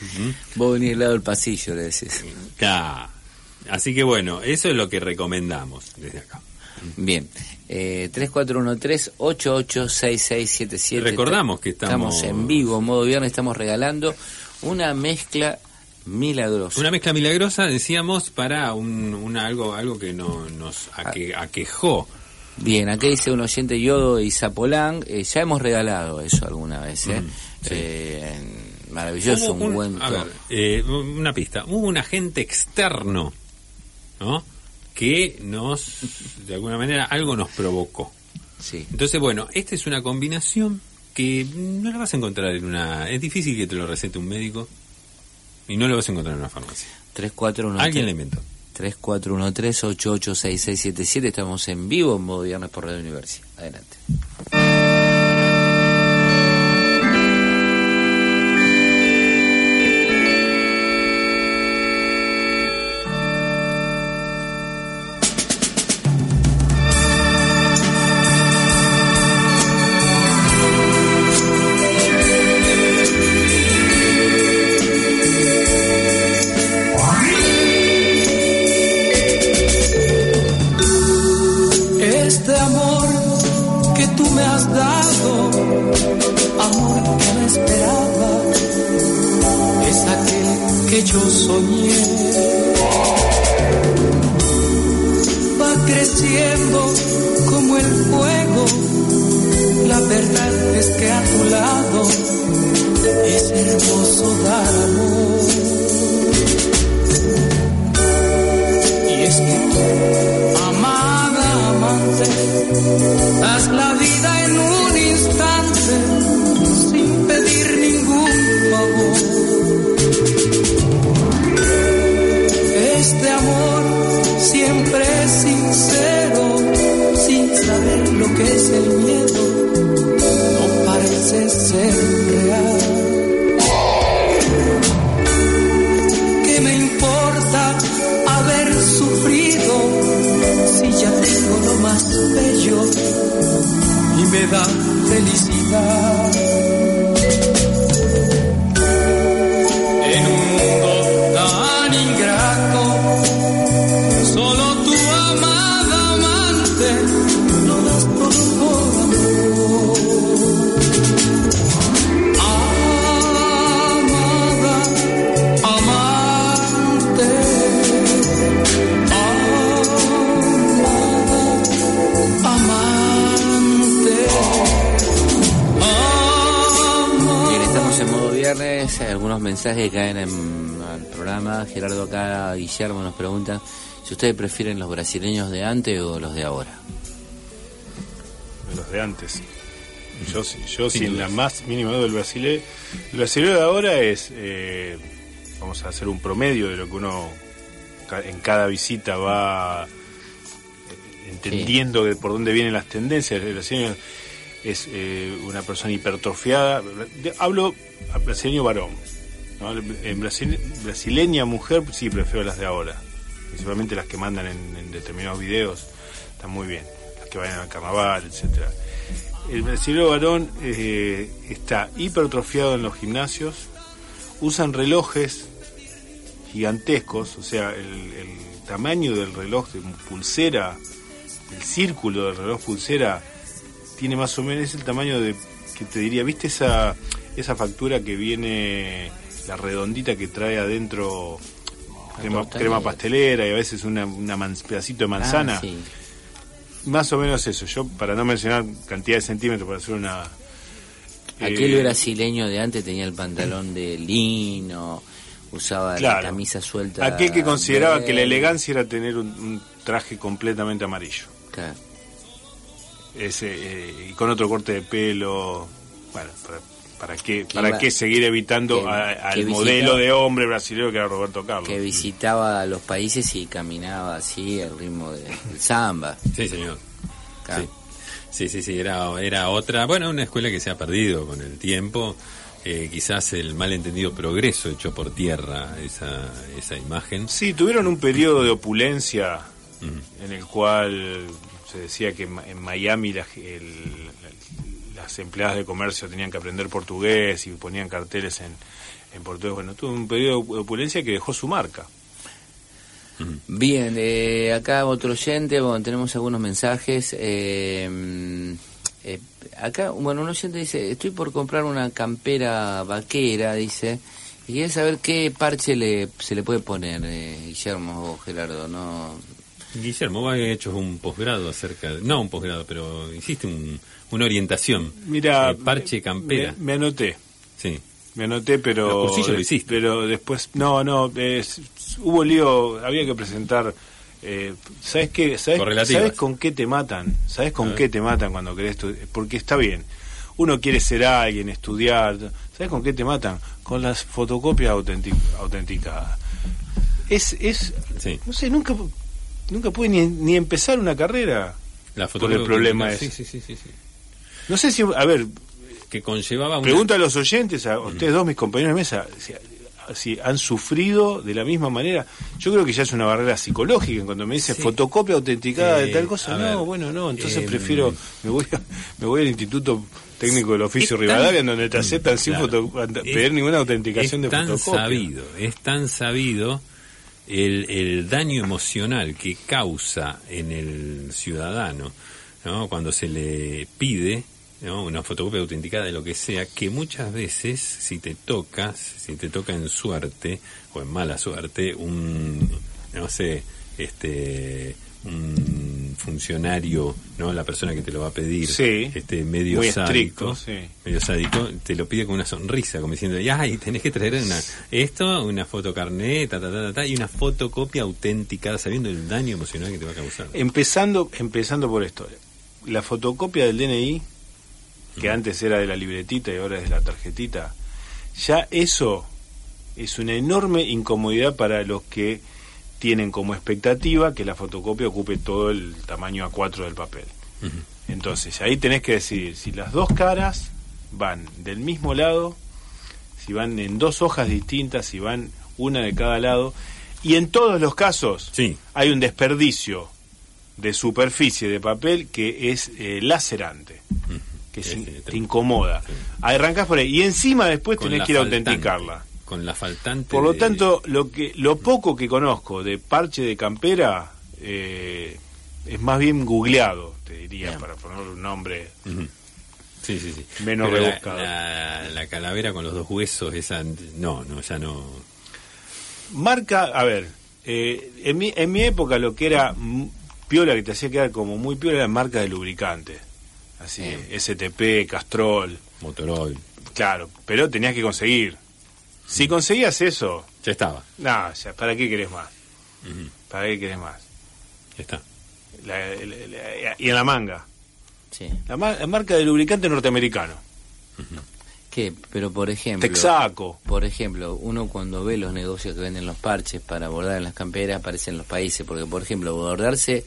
Vos venís al lado del pasillo, le decís. Claro. Así que bueno, eso es lo que recomendamos desde acá. Bien, 3413-886677. Recordamos que estamos en vivo, en modo viernes, estamos regalando una mezcla milagrosa. Una mezcla milagrosa, decíamos, para algo que nos aquejó. Bien, acá dice un oyente, Yodo y Zapolán, ya hemos regalado eso alguna vez, sí. Maravilloso, un buen... A ver, una pista. Hubo un agente externo, ¿no?, que nos, de alguna manera, algo nos provocó. Sí. Entonces, bueno, esta es una combinación que no la vas a encontrar en una... Es difícil que te lo recete un médico y no lo vas a encontrar en una farmacia. 3413. Alguien la inventó. 3413-886677. Estamos en vivo en modo viernes por Radio Universidad. Adelante. me da felicidad. En un mundo tan ingrato, solo tu amada amante lo das por amor. Amada amante, amada amante. En modo viernes, algunos mensajes que caen al programa. Gerardo acá, Guillermo nos pregunta si ustedes prefieren los brasileños de antes o los de ahora. Los de antes. Yo sin la más mínima duda del brasileño. El brasileño de ahora es, vamos a hacer un promedio de lo que uno en cada visita va entendiendo, sí, de por dónde vienen las tendencias. El brasileño es una persona hipertrofiada. Hablo a brasileño varón, ¿no? En brasileña mujer sí prefiero las de ahora, principalmente las que mandan en determinados videos, están muy bien, las que vayan al carnaval, etcétera. El brasileño varón está hipertrofiado en los gimnasios, usan relojes gigantescos, o sea, el tamaño del reloj de pulsera, el círculo del reloj pulsera tiene más o menos, es el tamaño de, que te diría, ¿viste esa factura que viene, la redondita que trae adentro crema pastelera y a veces un pedacito de manzana? Ah, sí. Más o menos eso. Yo, para no mencionar cantidad de centímetros, para hacer una... Aquel brasileño de antes tenía el pantalón de lino, usaba, claro, la camisa suelta. Aquel que consideraba que la elegancia era tener un traje completamente amarillo. Claro. Ese, y con otro corte de pelo. Bueno, ¿para qué seguir evitando al modelo de hombre brasileño que era Roberto Carlos, que visitaba los países y caminaba así al ritmo del samba? Sí, señor. Sí, era otra, bueno, una escuela que se ha perdido con el tiempo. Quizás el malentendido progreso echó por tierra esa imagen. Sí, tuvieron un periodo de opulencia, en el cual se decía que en Miami las empleadas de comercio tenían que aprender portugués y ponían carteles en portugués. Bueno, tuvo un periodo de opulencia que dejó su marca. Bien, acá otro oyente, bueno, tenemos algunos mensajes. Acá, bueno, un oyente dice, estoy por comprar una campera vaquera, dice, y quiere saber qué parche se le puede poner, Guillermo o Gerardo, ¿no? Guillermo, vos has hecho un posgrado acerca de... No un posgrado, pero hiciste una orientación. Mira, parche campera. Me anoté. Sí. Me anoté, pero... Los cursillos lo hiciste. Pero después... No, hubo lío, había que presentar... ¿Sabes qué? ¿Sabes con qué te matan? ¿Sabes con qué te matan cuando querés estudiar? Porque está bien, uno quiere ser alguien, estudiar... ¿Sabes con qué te matan? Con las fotocopias autenticadas. Sí. No sé, nunca pude ni empezar una carrera por el problema ese. Sí. No sé si... A ver... Que conllevaba pregunta a los oyentes, a ustedes dos, mis compañeros de mesa, si han sufrido de la misma manera. Yo creo que ya es una barrera psicológica. Cuando me dicen fotocopia autenticada de tal cosa, entonces prefiero... Me voy al Instituto Técnico del Oficio Rivadavia, en donde te aceptan sin pedir ninguna autenticación de fotocopia. Es tan sabido... El daño emocional que causa en el ciudadano, ¿no?, cuando se le pide, ¿no?, una fotocopia autenticada de lo que sea, que muchas veces si te toca en suerte o en mala suerte un funcionario, ¿no?, la persona que te lo va a pedir, medio muy sádico, estricto, medio sádico, te lo pide con una sonrisa, como diciendo, ay, tenés que traer una fotocarnet, y una fotocopia auténtica, sabiendo el daño emocional que te va a causar. Empezando por esto, la fotocopia del DNI, que antes era de la libretita y ahora es de la tarjetita, ya eso es una enorme incomodidad para los que tienen como expectativa que la fotocopia ocupe todo el tamaño A4 del papel. Entonces, ahí tenés que decidir si las dos caras van del mismo lado, si van en dos hojas distintas, si van una de cada lado, y en todos los casos hay un desperdicio de superficie de papel que es lacerante, que te incomoda. Sí. Arrancás por ahí y encima después con tenés que ir a autenticarla. Con la faltante. Por lo tanto, lo poco que conozco de parche de campera es más bien googleado, te diría, yeah, para ponerle un nombre. Uh-huh. Sí, sí, sí. Menos pero rebuscado. La calavera con los dos huesos, esa no, ya no. Marca, a ver, en mi época lo que era piola, que te hacía quedar como muy piola, era marca de lubricante. Así, STP, Castrol, Motorola. Claro, pero tenías que conseguir. Si conseguías eso, ya estaba. No, ya, ¿para qué querés más? Uh-huh. ¿Para qué querés más? Ya está. Y en la manga. Sí. La marca de lubricante norteamericano. Uh-huh. ¿Qué? Pero por ejemplo... Texaco. Por ejemplo, uno cuando ve los negocios que venden los parches para bordar en las camperas, aparecen los países. Porque, por ejemplo, bordarse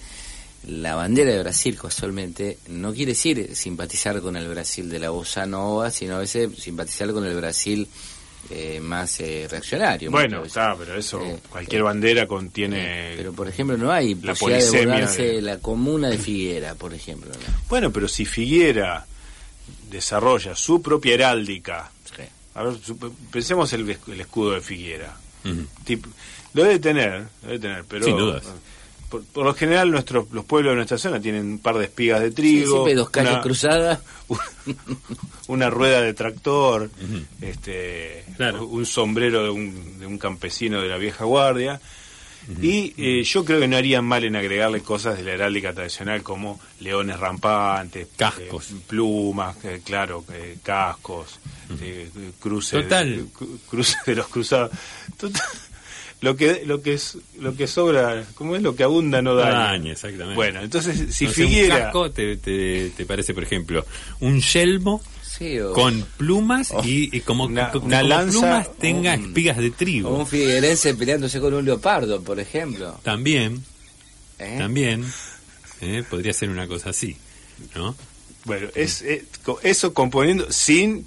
la bandera de Brasil casualmente no quiere decir simpatizar con el Brasil de la bossa nova, sino a veces simpatizar con el Brasil... más reaccionario. Bueno, está, pero eso, cualquier bandera contiene... pero, por ejemplo, no hay la posibilidad de bordarse la comuna de Figuera, por ejemplo. ¿No? Bueno, pero si Figuera desarrolla su propia heráldica... Sí. A ver, pensemos el escudo de Figuera. Uh-huh. Tipo, lo debe tener, pero... Sin dudas. Por lo general, los pueblos de nuestra zona tienen un par de espigas de trigo... Sí, siempre dos calles cruzadas... una rueda de tractor, uh-huh, claro, un sombrero de un campesino de la vieja guardia, uh-huh, y yo creo que no harían mal en agregarle cosas de la heráldica tradicional como leones rampantes, cascos, plumas, claro, cascos, uh-huh, cruces, cruces de los cruzados. Total, lo que sobra, ¿cómo es? Lo que abunda no daña. Exactamente. Bueno, entonces si Figuera... Un casco te parece, por ejemplo, un yelmo, sí, con plumas y como una lanza, plumas tenga espigas de trigo. O un figuerense peleándose con un leopardo, por ejemplo. También, podría ser una cosa así, ¿no? Bueno, es eso componiendo sin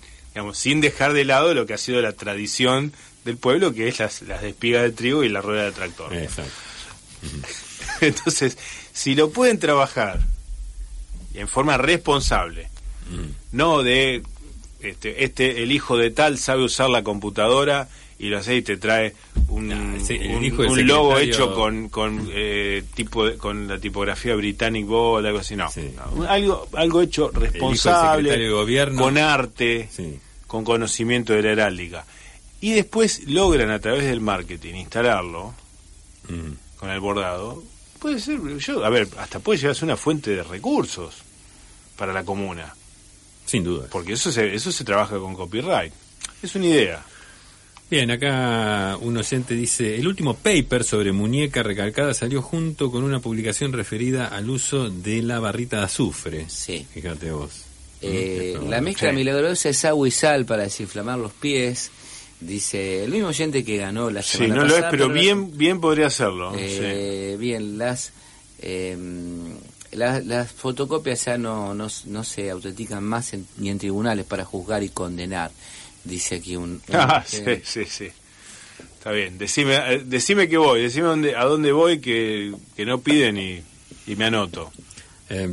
dejar de lado lo que ha sido la tradición del pueblo, que es las espigas de trigo y la rueda de tractor. Exacto. Entonces, si lo pueden trabajar en forma responsable, no de el hijo de tal sabe usar la computadora y lo hace y te trae un logo hecho con la tipografía Britannic Bold, algo así, no. Sí. Algo hecho responsable, de gobierno, con arte, sí, con conocimiento de la heráldica. Y después logran a través del marketing instalarlo con el bordado. Puede ser, hasta puede llegar a ser una fuente de recursos para la comuna. Sin duda. Porque eso se trabaja con copyright. Es una idea. Bien, acá un oyente dice: el último paper sobre muñeca recalcada salió junto con una publicación referida al uso de la barrita de azufre. Sí. Fíjate vos. La mezcla milagrosa es agua y sal para desinflamar los pies. Dice el mismo oyente que ganó la semana pasada. Sí, no lo es, pero bien podría hacerlo. Sí. Bien, las fotocopias ya no se autentican más ni en tribunales para juzgar y condenar. Dice aquí sí. Está bien, decime que voy, a dónde voy que no piden y me anoto.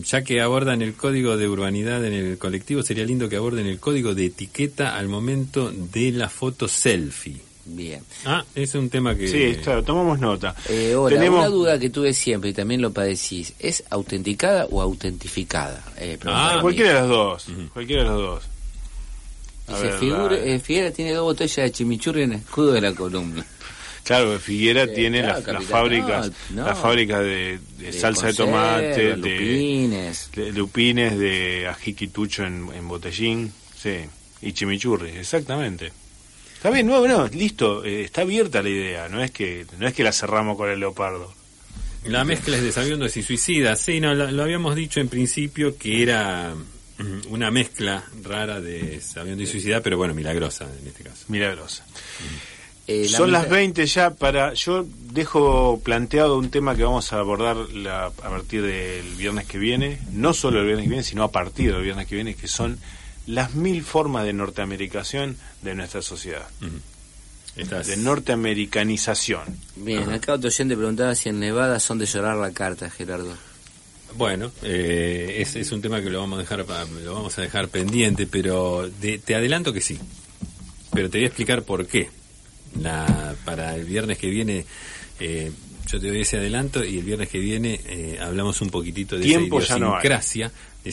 Ya que abordan el código de urbanidad en el colectivo, sería lindo que aborden el código de etiqueta al momento de la foto selfie. Bien. Es un tema que... Sí, claro, tomamos nota. Ahora, una duda que tuve siempre y también lo padecís. ¿Es autenticada o autentificada? Cualquiera de las dos. Uh-huh. Cualquiera de las dos. Figuera tiene 2 botellas de chimichurri en el escudo de la columna. Claro, Figuera tiene las fábricas, las fábricas de salsa conserva, de tomate, de lupines, de ají quitucho en botellín, sí, y chimichurri, exactamente. Está bien, listo, está abierta la idea, no es que la cerramos con el leopardo. La mezcla es de sabiondos y suicidas, sí, no, lo habíamos dicho en principio que era una mezcla rara de sabiondos y suicidas, pero bueno, milagrosa en este caso. Milagrosa. Son las 20 ya para... Yo dejo planteado un tema que vamos a abordar a partir del viernes que viene, no solo el viernes que viene, sino a partir del viernes que viene, que son las 1000 formas de norteamericación de nuestra sociedad. Uh-huh. De norteamericanización. Bien, uh-huh. Acá otro oyente preguntaba si en Nevada son de llorar la carta, Gerardo. Bueno, es un tema que lo vamos a dejar pendiente, pero te adelanto que sí. Pero te voy a explicar por qué. Para el viernes que viene, yo te doy ese adelanto, y el viernes que viene hablamos un poquitito de esa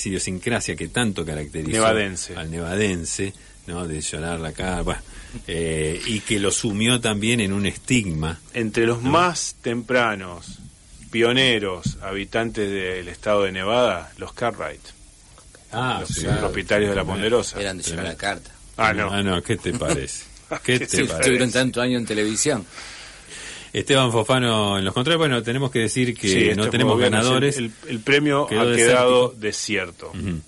idiosincrasia que tanto caracteriza al nevadense, ¿no? De llorar la cara, y que lo sumió también en un estigma. Entre los más tempranos pioneros habitantes del estado de Nevada, los Cartwright, los propietarios de la Ponderosa. Eran de llevar la carta. No, ¿qué te parece? Estuvieron tanto año en televisión. Esteban Fofano en los controles. Bueno, tenemos que decir que no tenemos ganadores. El premio ha quedado desierto. Uh-huh.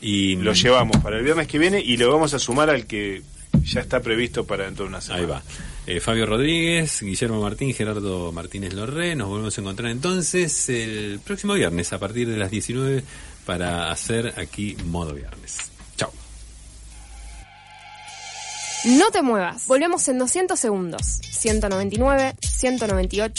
Y lo llevamos para el viernes que viene y lo vamos a sumar al que ya está previsto para dentro de una semana. Ahí va. Fabio Rodríguez, Guillermo Martín, Gerardo Martínez Lorré. Nos volvemos a encontrar entonces el próximo viernes a partir de las 19 para hacer aquí Modo Viernes. Chao. No te muevas. Volvemos en 200 segundos. 199, 198.